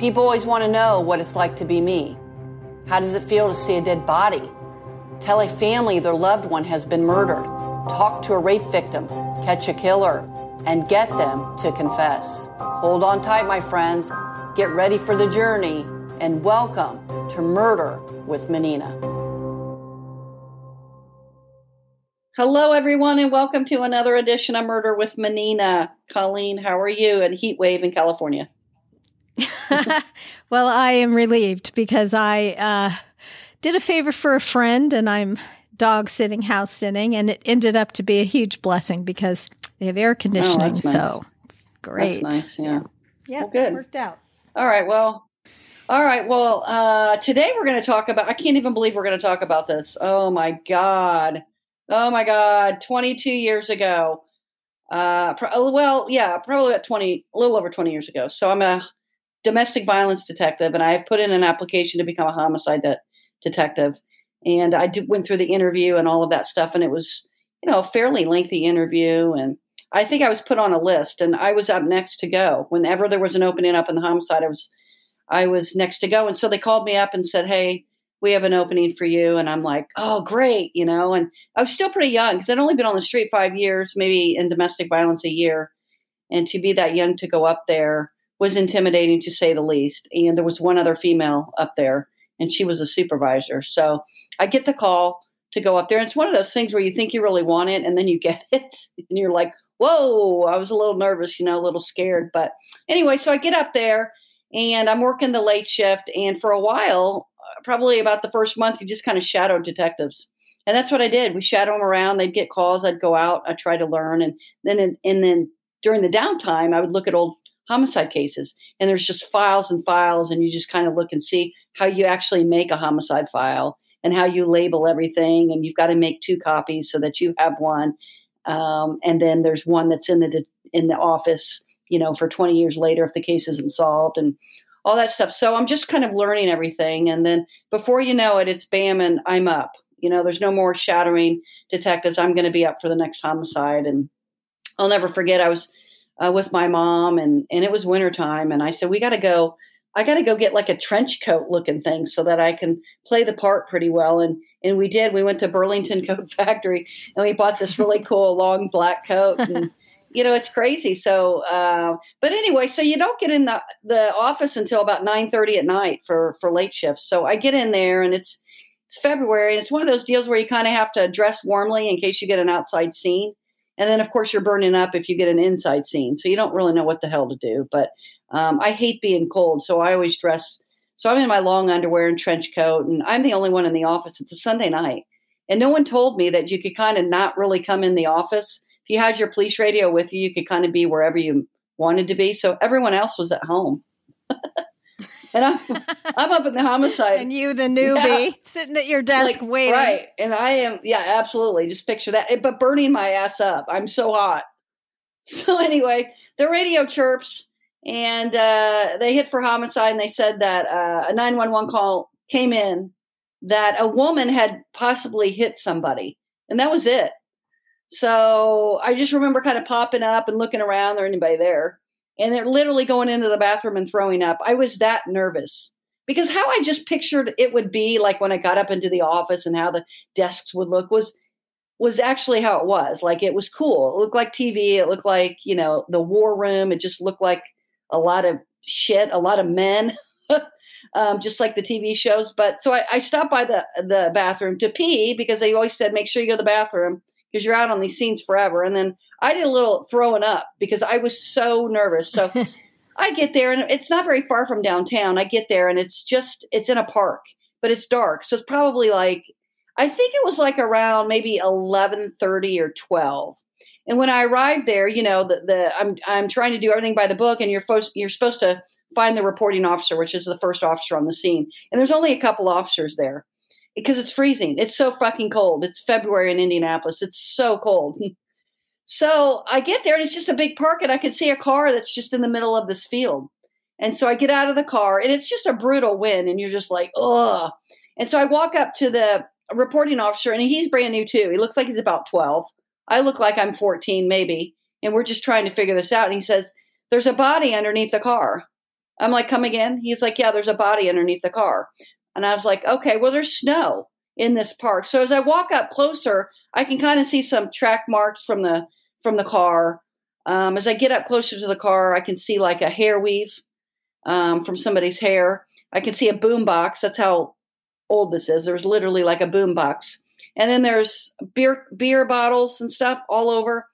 People always want to know what it's like to be me. How does it feel to see a dead body? Tell a family their loved one has been murdered. Talk to a rape victim. Catch a killer. And get them to confess. Hold on tight, my friends. Get ready for the journey. And welcome to Murder with Menina. Hello, everyone, and welcome to another edition of Murder with Menina. Colleen, how are you? And heat wave in California. Well, I am relieved because I did a favor for a friend, and I'm dog sitting, house sitting, and it ended up to be a huge blessing because they have air conditioning. Oh, nice. So it's great. That's nice. Yeah. Yeah. Well, good. Worked out. All right. Well, today we're going to talk about. I can't even believe we're going to talk about this. Oh my God, 22 years ago. Probably about 20, a little over 20 years ago. So I'm a domestic violence detective, and I have put in an application to become a homicide detective. And I went through the interview and all of that stuff, and it was, a fairly lengthy interview. And I think I was put on a list, and I was up next to go. Whenever there was an opening up in the homicide, I was next to go. And so they called me up and said, "Hey, we have an opening for you." And I'm like, oh, great. And I was still pretty young because I'd only been on the street 5 years, maybe in domestic violence a year. And to be that young to go up there was intimidating, to say the least. And there was one other female up there, and she was a supervisor. So I get the call to go up there. And it's one of those things where you think you really want it, and then you get it. And you're like, whoa, I was a little nervous, a little scared. But anyway, so I get up there, and I'm working the late shift. And for a while, probably about the first month, you just kind of shadowed detectives. And that's what I did. We shadowed them around. They'd get calls. I'd go out. I'd try to learn. And then during the downtime, I would look at old homicide cases. And there's just files and files. And you just kind of look and see how you actually make a homicide file and how you label everything. And you've got to make two copies so that you have one. And then there's one that's in the office, for 20 years later if the case isn't solved. And all that stuff. So I'm just kind of learning everything. And then before you know it, it's bam, and I'm up. There's no more shadowing detectives. I'm going to be up for the next homicide. And I'll never forget, I was with my mom, and it was wintertime. And I said, I got to go get like a trench coat looking thing so that I can play the part pretty well. And we did. We went to Burlington Coat Factory, and we bought this really cool long black coat. And it's crazy. So, but anyway, so you don't get in the office until about 9:30 at night for late shifts. So I get in there, and it's February, and it's one of those deals where you kind of have to dress warmly in case you get an outside scene. And then of course you're burning up if you get an inside scene. So you don't really know what the hell to do, but, I hate being cold. So I always dress. So I'm in my long underwear and trench coat, and I'm the only one in the office. It's a Sunday night, and no one told me that you could kind of not really come in the office. You had your police radio with you, you could kind of be wherever you wanted to be. So everyone else was at home. And I'm up in the homicide. And you, the newbie, sitting at your desk waiting. Right. And I am, absolutely. Just picture that. But burning my ass up. I'm so hot. So anyway, the radio chirps, and they hit for homicide, and they said that a 911 call came in that a woman had possibly hit somebody. And that was it. So I just remember kind of popping up and looking around. There anybody there? And they're literally going into the bathroom and throwing up. I was that nervous because how I just pictured it would be like when I got up into the office and how the desks would look was actually how it was. Like it was cool. It looked like TV. It looked like, the war room. It just looked like a lot of shit, a lot of men, just like the TV shows. But so I stopped by the bathroom to pee because they always said, make sure you go to the bathroom, because you're out on these scenes forever. And then I did a little throwing up because I was so nervous. So I get there, and it's not very far from downtown. I get there, and it's in a park, but it's dark. So it's probably I think it was around maybe 11:30 or 12. And when I arrived there, I'm trying to do everything by the book, and you're supposed to find the reporting officer, which is the first officer on the scene. And there's only a couple officers there. Because it's freezing. It's so fucking cold. It's February in Indianapolis. It's so cold. So I get there, and it's just a big park, and I can see a car that's just in the middle of this field. And so I get out of the car, and it's just a brutal wind, and you're just like, ugh. And so I walk up to the reporting officer, and he's brand new too. He looks like he's about 12. I look like I'm 14 maybe, and we're just trying to figure this out. And he says, there's a body underneath the car. I'm like, come again? He's like, yeah, there's a body underneath the car. And I was like, okay, well, there's snow in this park. So as I walk up closer, I can kind of see some track marks from the car. As I get up closer to the car, I can see like a hair weave from somebody's hair. I can see a boom box. That's how old this is. There's literally like a boom box. And then there's beer bottles and stuff all over.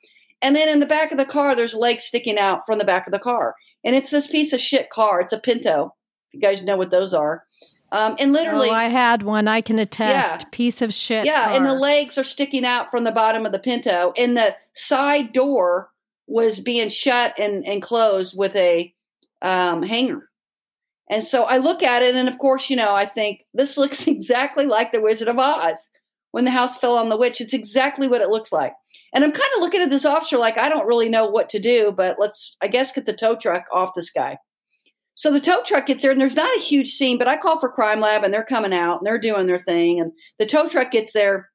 And then in the back of the car, there's legs sticking out from the back of the car. And it's this piece of shit car. It's a Pinto. You guys know what those are. And literally, I had one. I can attest. Yeah, piece of shit. Yeah, car. And the legs are sticking out from the bottom of the Pinto, and the side door was being shut and closed with a hanger. And so I look at it, and of course, you know, I think this looks exactly like the Wizard of Oz when the house fell on the witch. It's exactly what it looks like. And I'm kind of looking at this officer like I don't really know what to do, but let's, I guess, get the tow truck off this guy. So the tow truck gets there, and there's not a huge scene, but I call for Crime Lab, and they're coming out, and they're doing their thing. And the tow truck gets there,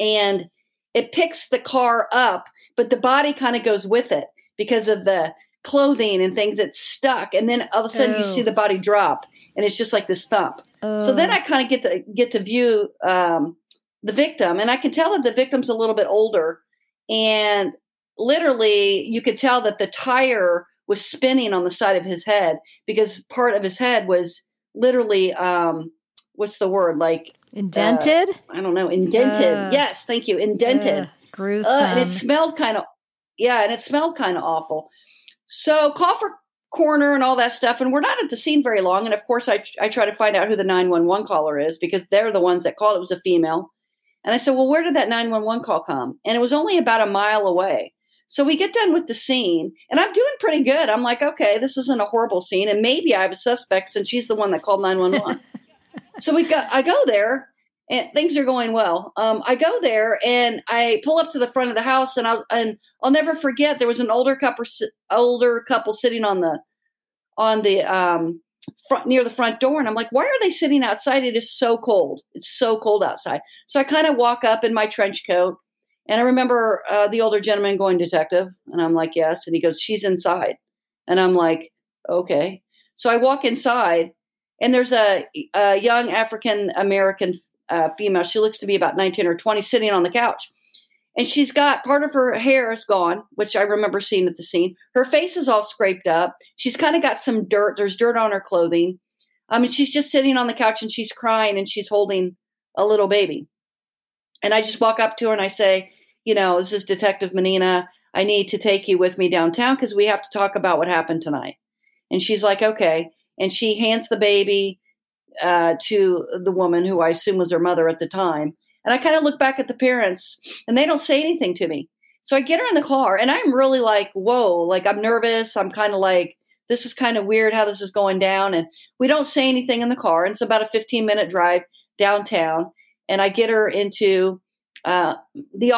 and it picks the car up, but the body kind of goes with it because of the clothing and things that's stuck. And then all of a sudden, you see the body drop, and it's just like this thump. Oh. So then I kind of get to view the victim, and I can tell that the victim's a little bit older. And literally, you could tell that the tire was spinning on the side of his head because part of his head was literally, what's the word? Like indented? I don't know. Indented. Yes. Thank you. Indented. Gruesome. And it smelled kind of, awful. So call for coroner and all that stuff. And we're not at the scene very long. And of course I try to find out who the 911 caller is because they're the ones that called. It was a female. And I said, well, where did that 911 call come? And it was only about a mile away. So we get done with the scene, and I'm doing pretty good. I'm like, okay, this isn't a horrible scene, and maybe I have a suspect since she's the one that called 911. So I go there, and things are going well. I go there, and I pull up to the front of the house, and I'll never forget there was an older couple sitting on the front near the front door, and I'm like, why are they sitting outside? It is so cold. It's so cold outside. So I kind of walk up in my trench coat. And I remember the older gentleman going, detective. And I'm like, yes. And he goes, she's inside. And I'm like, okay. So I walk inside, and there's a young African-American female. She looks to be about 19 or 20 sitting on the couch. And she's got part of her hair is gone, which I remember seeing at the scene. Her face is all scraped up. She's kind of got some dirt. There's dirt on her clothing. And she's just sitting on the couch, and she's crying, and she's holding a little baby. And I just walk up to her, and I say, you know, this is Detective Menina. I need to take you with me downtown because we have to talk about what happened tonight. And she's like, okay. And she hands the baby to the woman who I assume was her mother at the time. And I kind of look back at the parents, and they don't say anything to me. So I get her in the car, and I'm really like, whoa, like I'm nervous. I'm kind of like, this is kind of weird how this is going down. And we don't say anything in the car. And it's about a 15-minute drive downtown. And I get her into in the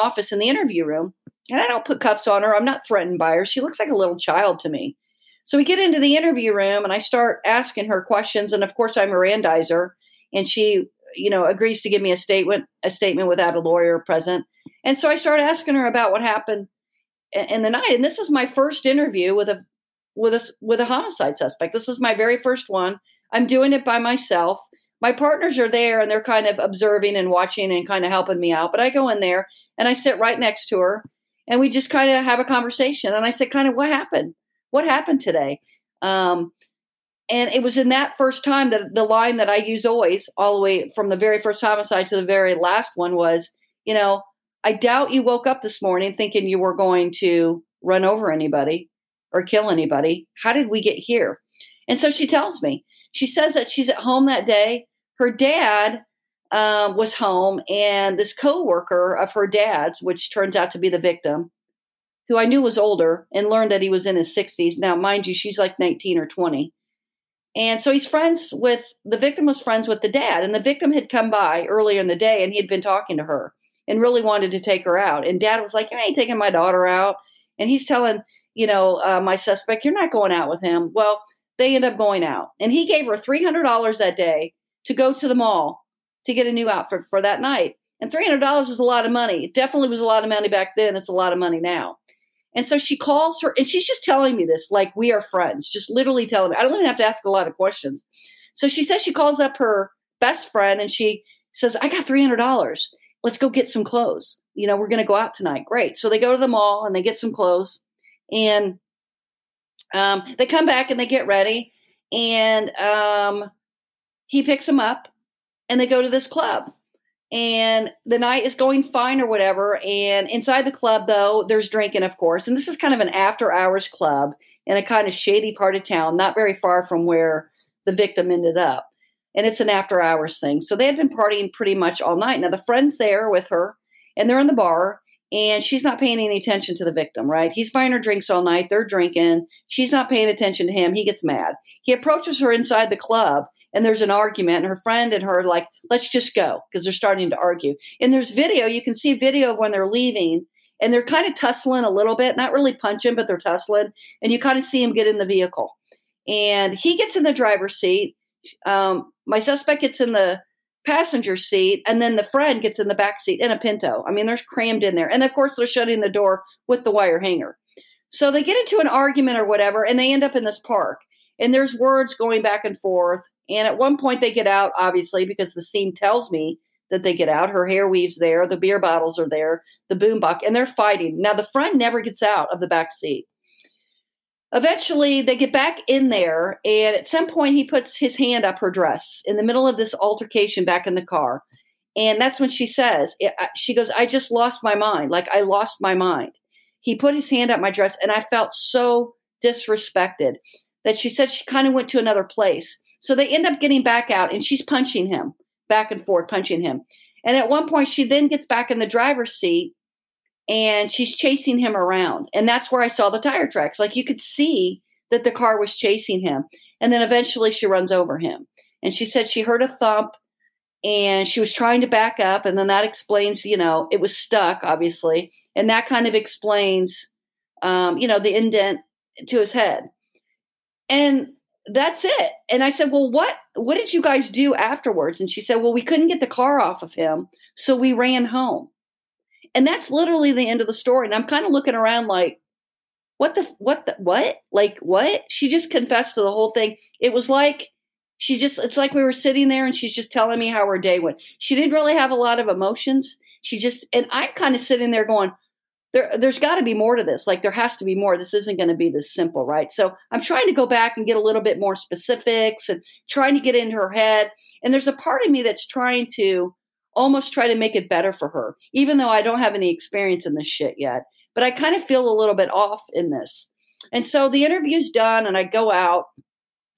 office in the interview room, and I don't put cuffs on her. I'm not threatened by her. She looks like a little child to me. So we get into the interview room, and I start asking her questions. And of course, I Mirandize her, and she, you know, agrees to give me a statement without a lawyer present. And so I start asking her about what happened in the night. And this is my first interview with a homicide suspect. This is my very first one. I'm doing it by myself. My partners are there, and they're kind of observing and watching and kind of helping me out. But I go in there, and I sit right next to her, and we just kind of have a conversation. And I said, kind of, what happened? What happened today? And it was in that first time that the line that I use always, all the way from the very first homicide to the very last one was, you know, I doubt you woke up this morning thinking you were going to run over anybody or kill anybody. How did we get here? And so she tells me. She says that she's at home that day. Her dad was home, and this coworker of her dad's, which turns out to be the victim, who I knew was older and learned that he was in his 60s. Now, mind you, she's like 19 or 20. And so the victim was friends with the dad, and the victim had come by earlier in the day, and he had been talking to her and really wanted to take her out. And dad was like, I ain't taking my daughter out. And he's telling, you know, my suspect, you're not going out with him. Well, they end up going out, and he gave her $300 that day to go to the mall to get a new outfit for that night. And $300 is a lot of money. It definitely was a lot of money back then. It's a lot of money now. And so she calls her, and she's just telling me this, like we are friends, just literally telling me. I don't even have to ask a lot of questions. So she says she calls up her best friend, and she says, I got $300. Let's go get some clothes. You know, we're going to go out tonight. Great. So they go to the mall, and they get some clothes. And they come back, and they get ready. And he picks them up, and they go to this club. And the night is going fine or whatever. And inside the club, though, there's drinking, of course. And this is kind of an after-hours club in a kind of shady part of town, not very far from where the victim ended up. And it's an after-hours thing. So they had been partying pretty much all night. Now, the friend's there with her, and they're in the bar, and she's not paying any attention to the victim, right? He's buying her drinks all night. They're drinking. She's not paying attention to him. He gets mad. He approaches her inside the club. And there's an argument, and her friend and her are like, let's just go, because they're starting to argue. And there's video. You can see video of when they're leaving, and they're kind of tussling a little bit, not really punching, but they're tussling. And you kind of see him get in the vehicle. And he gets in the driver's seat. My suspect gets in the passenger seat, and then the friend gets in the back seat in a Pinto. I mean, they're crammed in there. And, of course, they're shutting the door with the wire hanger. So they get into an argument or whatever, and they end up in this park. And there's words going back and forth. And at one point they get out, obviously, because the scene tells me that they get out. Her hair weave's there. The beer bottles are there. The boombox. And they're fighting. Now, the friend never gets out of the back seat. Eventually, they get back in there. And at some point, he puts his hand up her dress in the middle of this altercation back in the car. And that's when she says, she goes, I just lost my mind. Like, I lost my mind. He put his hand up my dress, and I felt so disrespected that she said she kind of went to another place. So they end up getting back out, and she's punching him, back and forth, punching him. And at one point, she then gets back in the driver's seat, and she's chasing him around. And that's where I saw the tire tracks. Like, you could see that the car was chasing him. And then eventually she runs over him. And she said she heard a thump, and she was trying to back up. And then that explains, you know, it was stuck, obviously. And that kind of explains, you know, the indent to his head. And that's it. And I said, well, what did you guys do afterwards? And she said, well, we couldn't get the car off of him, so we ran home. And that's literally the end of the story. And I'm kind of looking around like, what? Like, what? She just confessed to the whole thing. It was like, it's like we were sitting there and she's just telling me how her day went. She didn't really have a lot of emotions. And I'm kind of sitting there going, There's got to be more to this. Like, there has to be more. This isn't going to be this simple, right? So I'm trying to go back and get a little bit more specifics and trying to get in her head. And there's a part of me that's trying to almost try to make it better for her, even though I don't have any experience in this shit yet. But I kind of feel a little bit off in this. And so the interview's done, and I go out,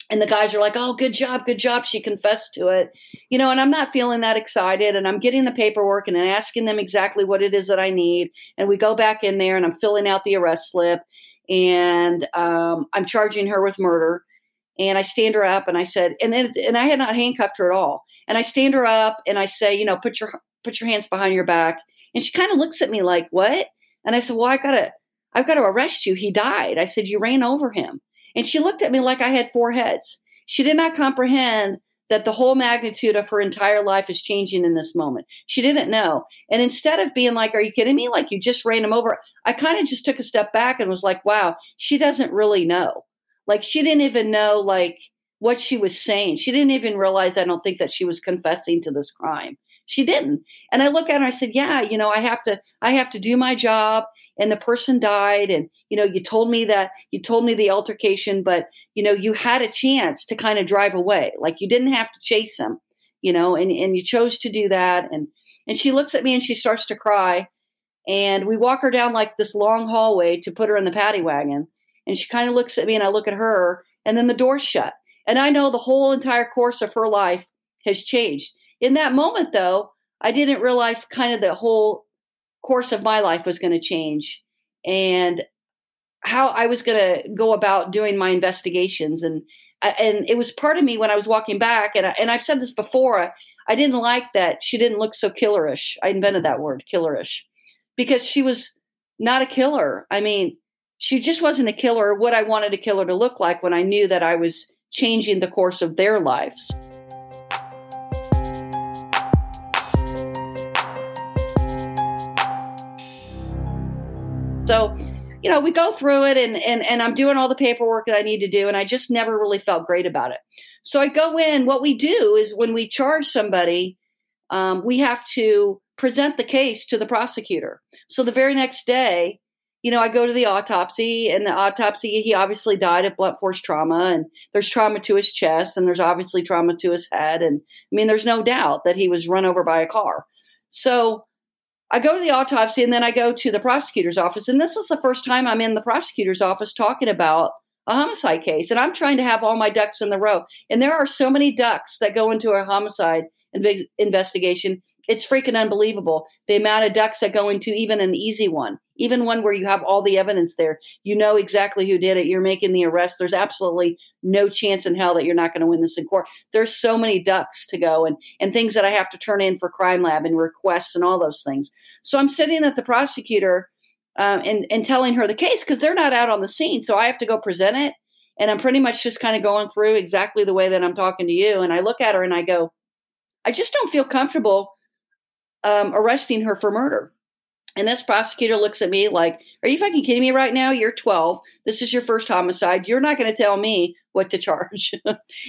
and the guys are like, oh, good job, good job. She confessed to it. You know, and I'm not feeling that excited. And I'm getting the paperwork and I'm asking them exactly what it is that I need. And we go back in there and I'm filling out the arrest slip. And I'm charging her with murder. And I stand her up and I said, and I had not handcuffed her at all. And I stand her up and I say, you know, put your hands behind your back. And she kind of looks at me like, what? And I said, well, I've got to arrest you. He died. I said, you ran over him. And she looked at me like I had four heads. She did not comprehend that the whole magnitude of her entire life is changing in this moment. She didn't know. And instead of being like, are you kidding me? Like, you just ran him over. I kind of just took a step back and was like, wow, she doesn't really know. Like, she didn't even know, like, what she was saying. She didn't even realize, I don't think, that she was confessing to this crime. She didn't. And I look at her and I said, yeah, you know, I have to do my job. And the person died. And, you know, you told me the altercation, but, you know, you had a chance to kind of drive away. Like, you didn't have to chase him, you know, and you chose to do that. And she looks at me and she starts to cry. And we walk her down like this long hallway to put her in the paddy wagon. And she kind of looks at me and I look at her, and then the door shut. And I know the whole entire course of her life has changed. In that moment, though, I didn't realize kind of the whole course of my life was going to change and how I was going to go about doing my investigations. And it was part of me when I was walking back, and I've said this before, I didn't like that she didn't look so killerish. I invented that word, killerish, because she was not a killer. I mean, she just wasn't a killer, what I wanted a killer to look like when I knew that I was changing the course of their lives. So, you know, we go through it and I'm doing all the paperwork that I need to do. And I just never really felt great about it. So I go in, what we do is when we charge somebody, we have to present the case to the prosecutor. So the very next day, you know, I go to the autopsy, and the autopsy, he obviously died of blunt force trauma, and there's trauma to his chest, and there's obviously trauma to his head. And I mean, there's no doubt that he was run over by a car. So I go to the autopsy, and then I go to the prosecutor's office. And this is the first time I'm in the prosecutor's office talking about a homicide case. And I'm trying to have all my ducks in the row. And there are so many ducks that go into a homicide investigation. It's freaking unbelievable. The amount of ducks that go into even an easy one, even one where you have all the evidence there, you know exactly who did it. You're making the arrest. There's absolutely no chance in hell that you're not going to win this in court. There's so many ducks to go and things that I have to turn in for crime lab and requests and all those things. So I'm sitting at the prosecutor and telling her the case because they're not out on the scene. So I have to go present it. And I'm pretty much just kind of going through exactly the way that I'm talking to you. And I look at her and I go, I just don't feel comfortable arresting her for murder. And this prosecutor looks at me like, are you fucking kidding me right now? You're 12. This is your first homicide. You're not going to tell me what to charge.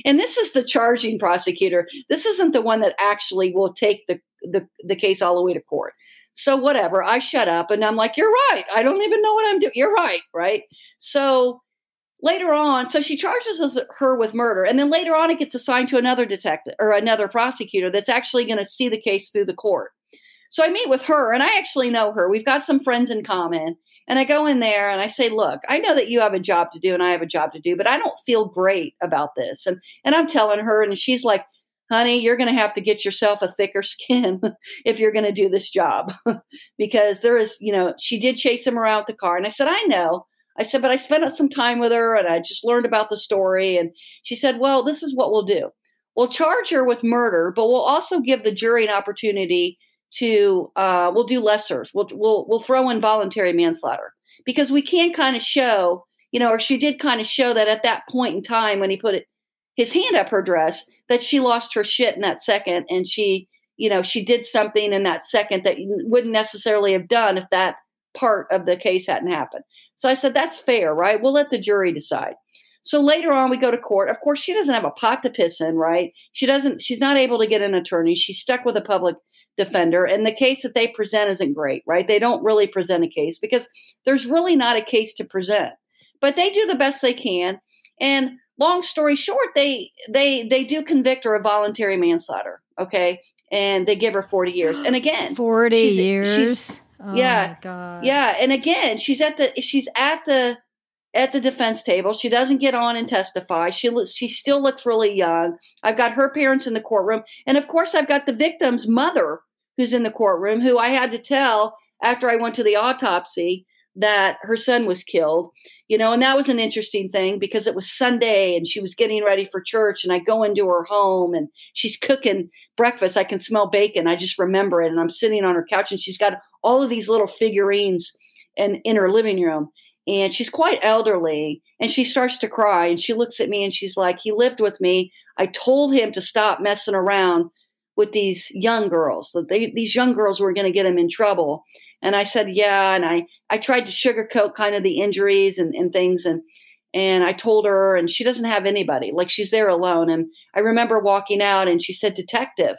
And this is the charging prosecutor. This isn't the one that actually will take the case all the way to court. So whatever, I shut up and I'm like, you're right. I don't even know what I'm doing. You're right. Right. So later on, so she charges her with murder. And then later on, it gets assigned to another detective or another prosecutor that's actually going to see the case through the court. So I meet with her, and I actually know her. We've got some friends in common. And I go in there and I say, look, I know that you have a job to do and I have a job to do, but I don't feel great about this. And I'm telling her, and she's like, honey, you're going to have to get yourself a thicker skin if you're going to do this job. Because there is, you know, she did chase him around with the car. And I said, I know. I said, but I spent some time with her and I just learned about the story. And she said, well, this is what we'll do. We'll charge her with murder, but we'll also give the jury an opportunity to, we'll do lessers. We'll throw in voluntary manslaughter because we can kind of show, you know, or she did kind of show that at that point in time when he put his hand up her dress, that she lost her shit in that second. And she, you know, she did something in that second that you wouldn't necessarily have done if that part of the case hadn't happened. So I said, that's fair, right? We'll let the jury decide. So later on, we go to court. Of course, she doesn't have a pot to piss in, right? She's not able to get an attorney. She's stuck with a public defender. And the case that they present isn't great, right? They don't really present a case because there's really not a case to present. But they do the best they can. And long story short, they do convict her of voluntary manslaughter, okay? And they give her 40 years. And again, 40 years. Oh yeah. My God. Yeah. And again, she's at the defense table. She doesn't get on and testify. She still looks really young. I've got her parents in the courtroom. And of course I've got the victim's mother who's in the courtroom, who I had to tell after I went to the autopsy that her son was killed, you know, and that was an interesting thing because it was Sunday and she was getting ready for church and I go into her home and she's cooking breakfast. I can smell bacon. I just remember it. And I'm sitting on her couch and she's got all of these little figurines in her living room. And she's quite elderly and she starts to cry and she looks at me and she's like, he lived with me. I told him to stop messing around with these young girls. These young girls were going to get him in trouble. And I said, yeah. And I tried to sugarcoat kind of the injuries and things. And I told her, and she doesn't have anybody, like she's there alone. And I remember walking out and she said, detective.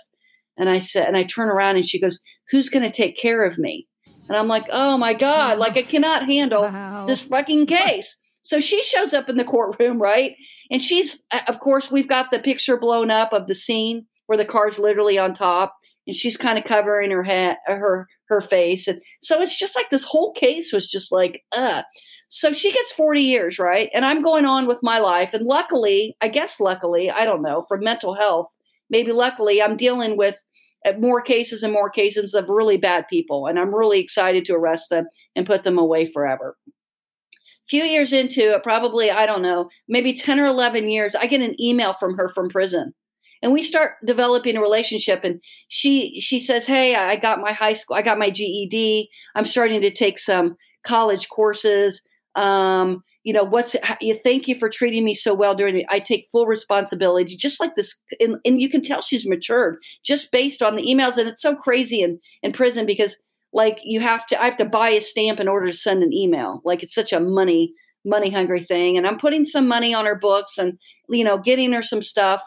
And I said, and I turn around and she goes, who's going to take care of me? And I'm like, oh my God, like I cannot handle this fucking case. So she shows up in the courtroom, right? And she's, of course, we've got the picture blown up of the scene where the car's literally on top. And she's kind of covering her head, her face. And so it's just like this whole case was just like, So she gets 40 years, right? And I'm going on with my life. And luckily, I don't know, for mental health, maybe luckily I'm dealing with more cases and more cases of really bad people. And I'm really excited to arrest them and put them away forever. Few years into it, probably, I don't know, maybe 10 or 11 years, I get an email from her from prison. And we start developing a relationship, and she says, hey, I got my GED. I'm starting to take some college courses. You know, thank you for treating me so well during it. I take full responsibility, just like this. And you can tell she's matured just based on the emails. And it's so crazy in prison because like you have to, I have to buy a stamp in order to send an email. Like it's such a money hungry thing. And I'm putting some money on her books and, you know, getting her some stuff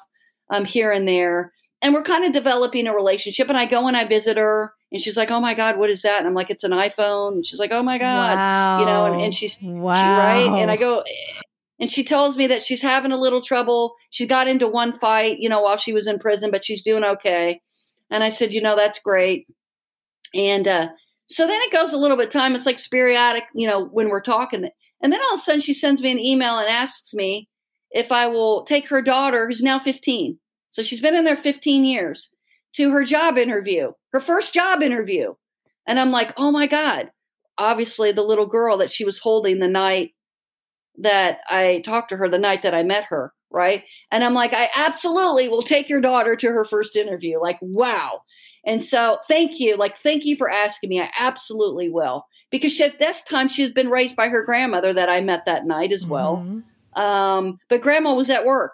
here and there. And we're kind of developing a relationship, and I go and I visit her, and she's like, oh my God, what is that? And I'm like, it's an iPhone. And she's like, oh my God, wow. You know, and she's she, right. And I go, and she tells me that she's having a little trouble. She got into one fight, you know, while she was in prison, but she's doing okay. And I said, you know, that's great. And so then it goes a little bit of time. It's like sporadic, you know, when we're talking. And then all of a sudden she sends me an email and asks me if I will take her daughter, who's now 15. So she's been in there 15 years, to her job interview, her first job interview. And I'm like, oh my God, obviously the little girl that she was holding the night that I talked to her, the night that I met her. Right. And I'm like, I absolutely will take your daughter to her first interview. Like, wow. And so thank you. Like, thank you for asking me. I absolutely will. Because she, at this time, she had been raised by her grandmother that I met that night as well. Mm-hmm. But grandma was at work.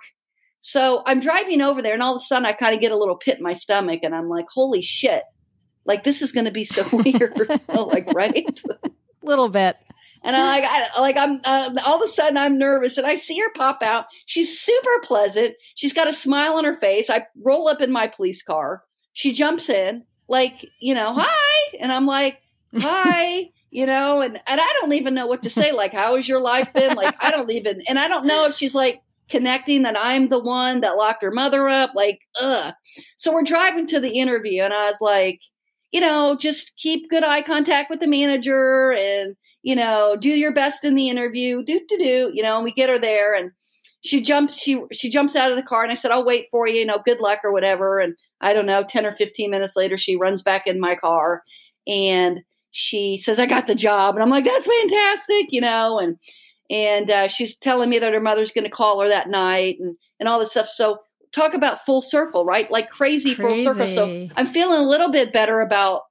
So I'm driving over there, and all of a sudden I kind of get a little pit in my stomach, and I'm like, holy shit. Like, this is going to be so weird. Like, right? Little bit. And I'm all of a sudden I'm nervous, and I see her pop out. She's super pleasant. She's got a smile on her face. I roll up in my police car. She jumps in, like, you know, hi. And I'm like, hi, you know, and I don't even know what to say. Like, how has your life been? Like, I don't even, and I don't know if she's like connecting that I'm the one that locked her mother up. Like, ugh. So we're driving to the interview, and I was like, you know, just keep good eye contact with the manager, and, you know, do your best in the interview, you know. And we get her there, and she jumps out of the car, and I said, I'll wait for you, you know, good luck or whatever. And I don't know, 10 or 15 minutes later, she runs back in my car, and she says, I got the job. And I'm like, that's fantastic, you know. And she's telling me that her mother's going to call her that night and all this stuff. So talk about full circle, right? Like crazy full circle. So I'm feeling a little bit better about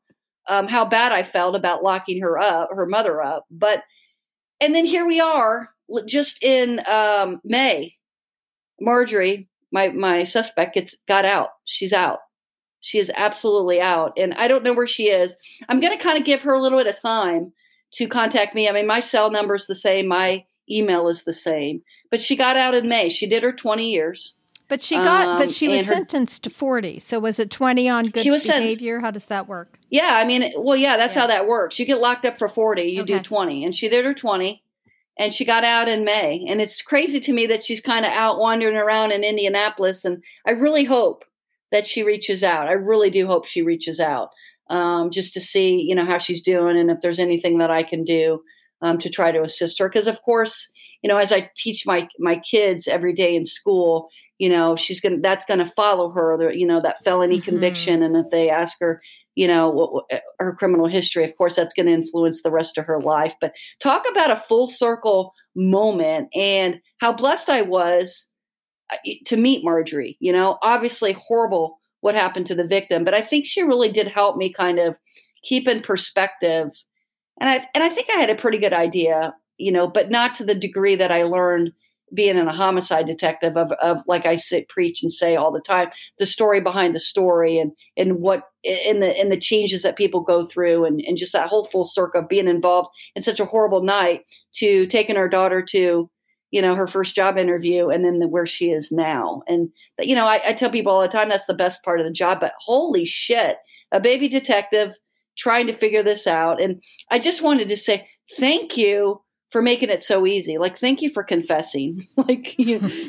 how bad I felt about locking her up, her mother up. But, and then here we are just in May. Marjorie, my suspect, got out. She's out. She is absolutely out. And I don't know where she is. I'm going to kind of give her a little bit of time to contact me. I mean, my cell number is the same. My email is the same. But she got out in May. She did her 20 years. But she was sentenced to 40. So was it 20 on good behavior? How does that work? Yeah, I mean, well, yeah, that's how that works. You get locked up for 40, you do 20. And she did her 20, and she got out in May. And it's crazy to me that she's kind of out wandering around in Indianapolis. And I really hope that she reaches out. I really do hope she reaches out just to see, you know, how she's doing and if there's anything that I can do to try to assist her. Because, of course, you know, as I teach my kids every day in school, you know, that's going to follow her, you know, that felony conviction. And if they ask her, you know, what her criminal history, of course, that's going to influence the rest of her life. But talk about a full circle moment and how blessed I was to meet Marjorie. You know, obviously horrible what happened to the victim, but I think she really did help me kind of keep in perspective. And I think I had a pretty good idea, you know, but not to the degree that I learned being in a homicide detective of like I preach and say all the time, the story behind the story and what in the changes that people go through and just that whole full circle of being involved in such a horrible night to taking our daughter to, you know, her first job interview and then where she is now. And, you know, I tell people all the time, that's the best part of the job, but holy shit, a baby detective trying to figure this out. And I just wanted to say, thank you for making it so easy. Like, thank you for confessing. Like,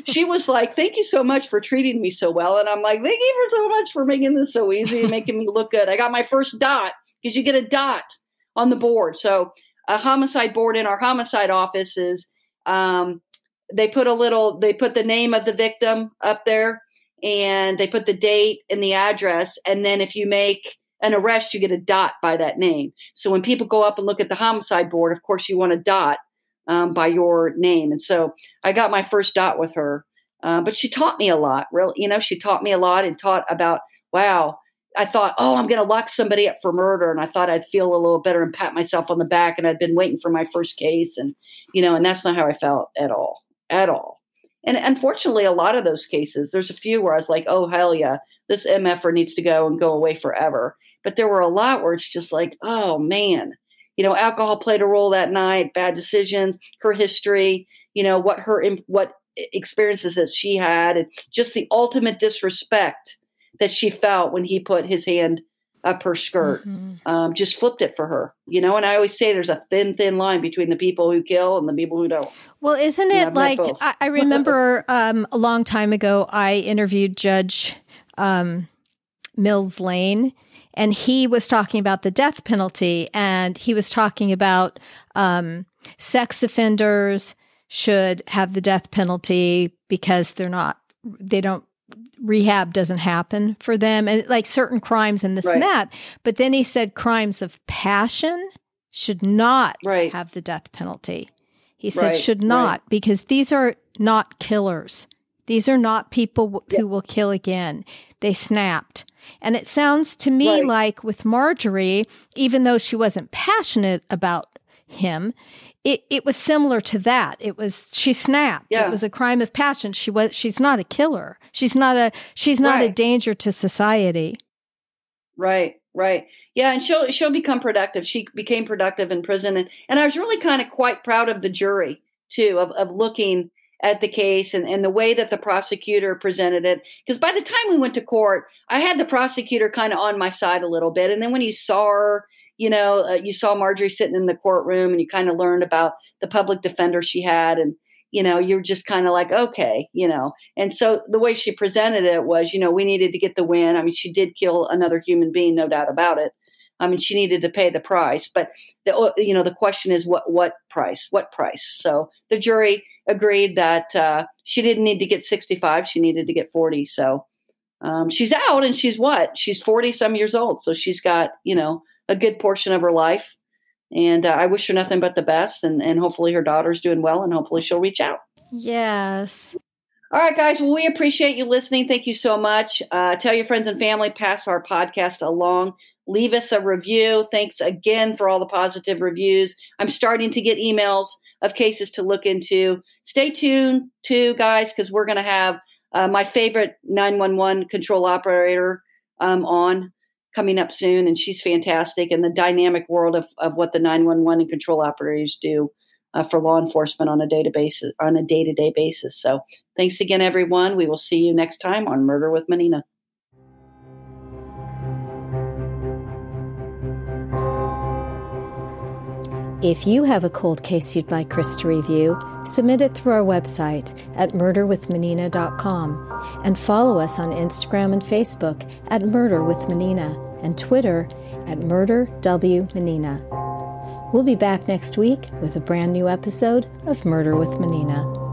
she was like, thank you so much for treating me so well. And I'm like, thank you for so much for making this so easy and making me look good. I got my first dot, because you get a dot on the board. So a homicide board in our homicide office is, they put the name of the victim up there, and they put the date and the address. And then if you make an arrest, you get a dot by that name. So when people go up and look at the homicide board, of course you want a dot by your name. And so I got my first dot with her, but she taught me a lot. Really, you know, she taught me a lot and taught about, wow, I thought, oh, I'm going to lock somebody up for murder. And I thought I'd feel a little better and pat myself on the back. And I'd been waiting for my first case, and, you know, and that's not how I felt at all. And unfortunately, a lot of those cases, there's a few where I was like, oh, hell yeah, this MFer needs to go and go away forever. But there were a lot where it's just like, oh, man, you know, alcohol played a role that night, bad decisions, her history, you know, what experiences that she had, and just the ultimate disrespect that she felt when he put his hand up her skirt, just flipped it for her, you know? And I always say there's a thin line between the people who kill and the people who don't. Well, isn't it like, I remember a long time ago, I interviewed Judge Mills Lane, and he was talking about the death penalty, and he was talking about sex offenders should have the death penalty because rehab doesn't happen for them, and like certain crimes and this and that. But then he said crimes of passion should not have the death penalty. He said should not, because these are not killers. These are not people who will kill again. They snapped. And it sounds to me like with Marjorie, even though she wasn't passionate about him, it was similar to that. It was, she snapped. Yeah. It was a crime of passion. She's not a killer. She's not a danger to society. Right. Right. Yeah. And she'll become productive. She became productive in prison. And I was really kind of quite proud of the jury too, of looking at the case and the way that the prosecutor presented it. Because by the time we went to court, I had the prosecutor kind of on my side a little bit. And then when you saw her, you saw Marjorie sitting in the courtroom, and you kind of learned about the public defender she had. And, you know, you're just kind of like, okay, you know. And so the way she presented it was, you know, we needed to get the win. I mean, she did kill another human being, no doubt about it. I mean, she needed to pay the price, but the question is what price? So the jury agreed that she didn't need to get 65. She needed to get 40. So she's out, and she's 40 some years old. So she's got, a good portion of her life, and I wish her nothing but the best. And hopefully her daughter's doing well, and hopefully she'll reach out. Yes. All right, guys. Well, we appreciate you listening. Thank you so much. Tell your friends and family, pass our podcast along. Leave us a review. Thanks again for all the positive reviews. I'm starting to get emails of cases to look into. Stay tuned too, guys, because we're going to have my favorite 911 control operator on coming up soon. And she's fantastic. And the dynamic world of what the 911 and control operators do for law enforcement on a day-to-day basis. So thanks again, everyone. We will see you next time on Murder with Menina. If you have a cold case you'd like Chris to review, submit it through our website at murderwithmenina.com, and follow us on Instagram and Facebook at Murder with Menina, and Twitter at MurderWMenina. We'll be back next week with a brand new episode of Murder with Menina.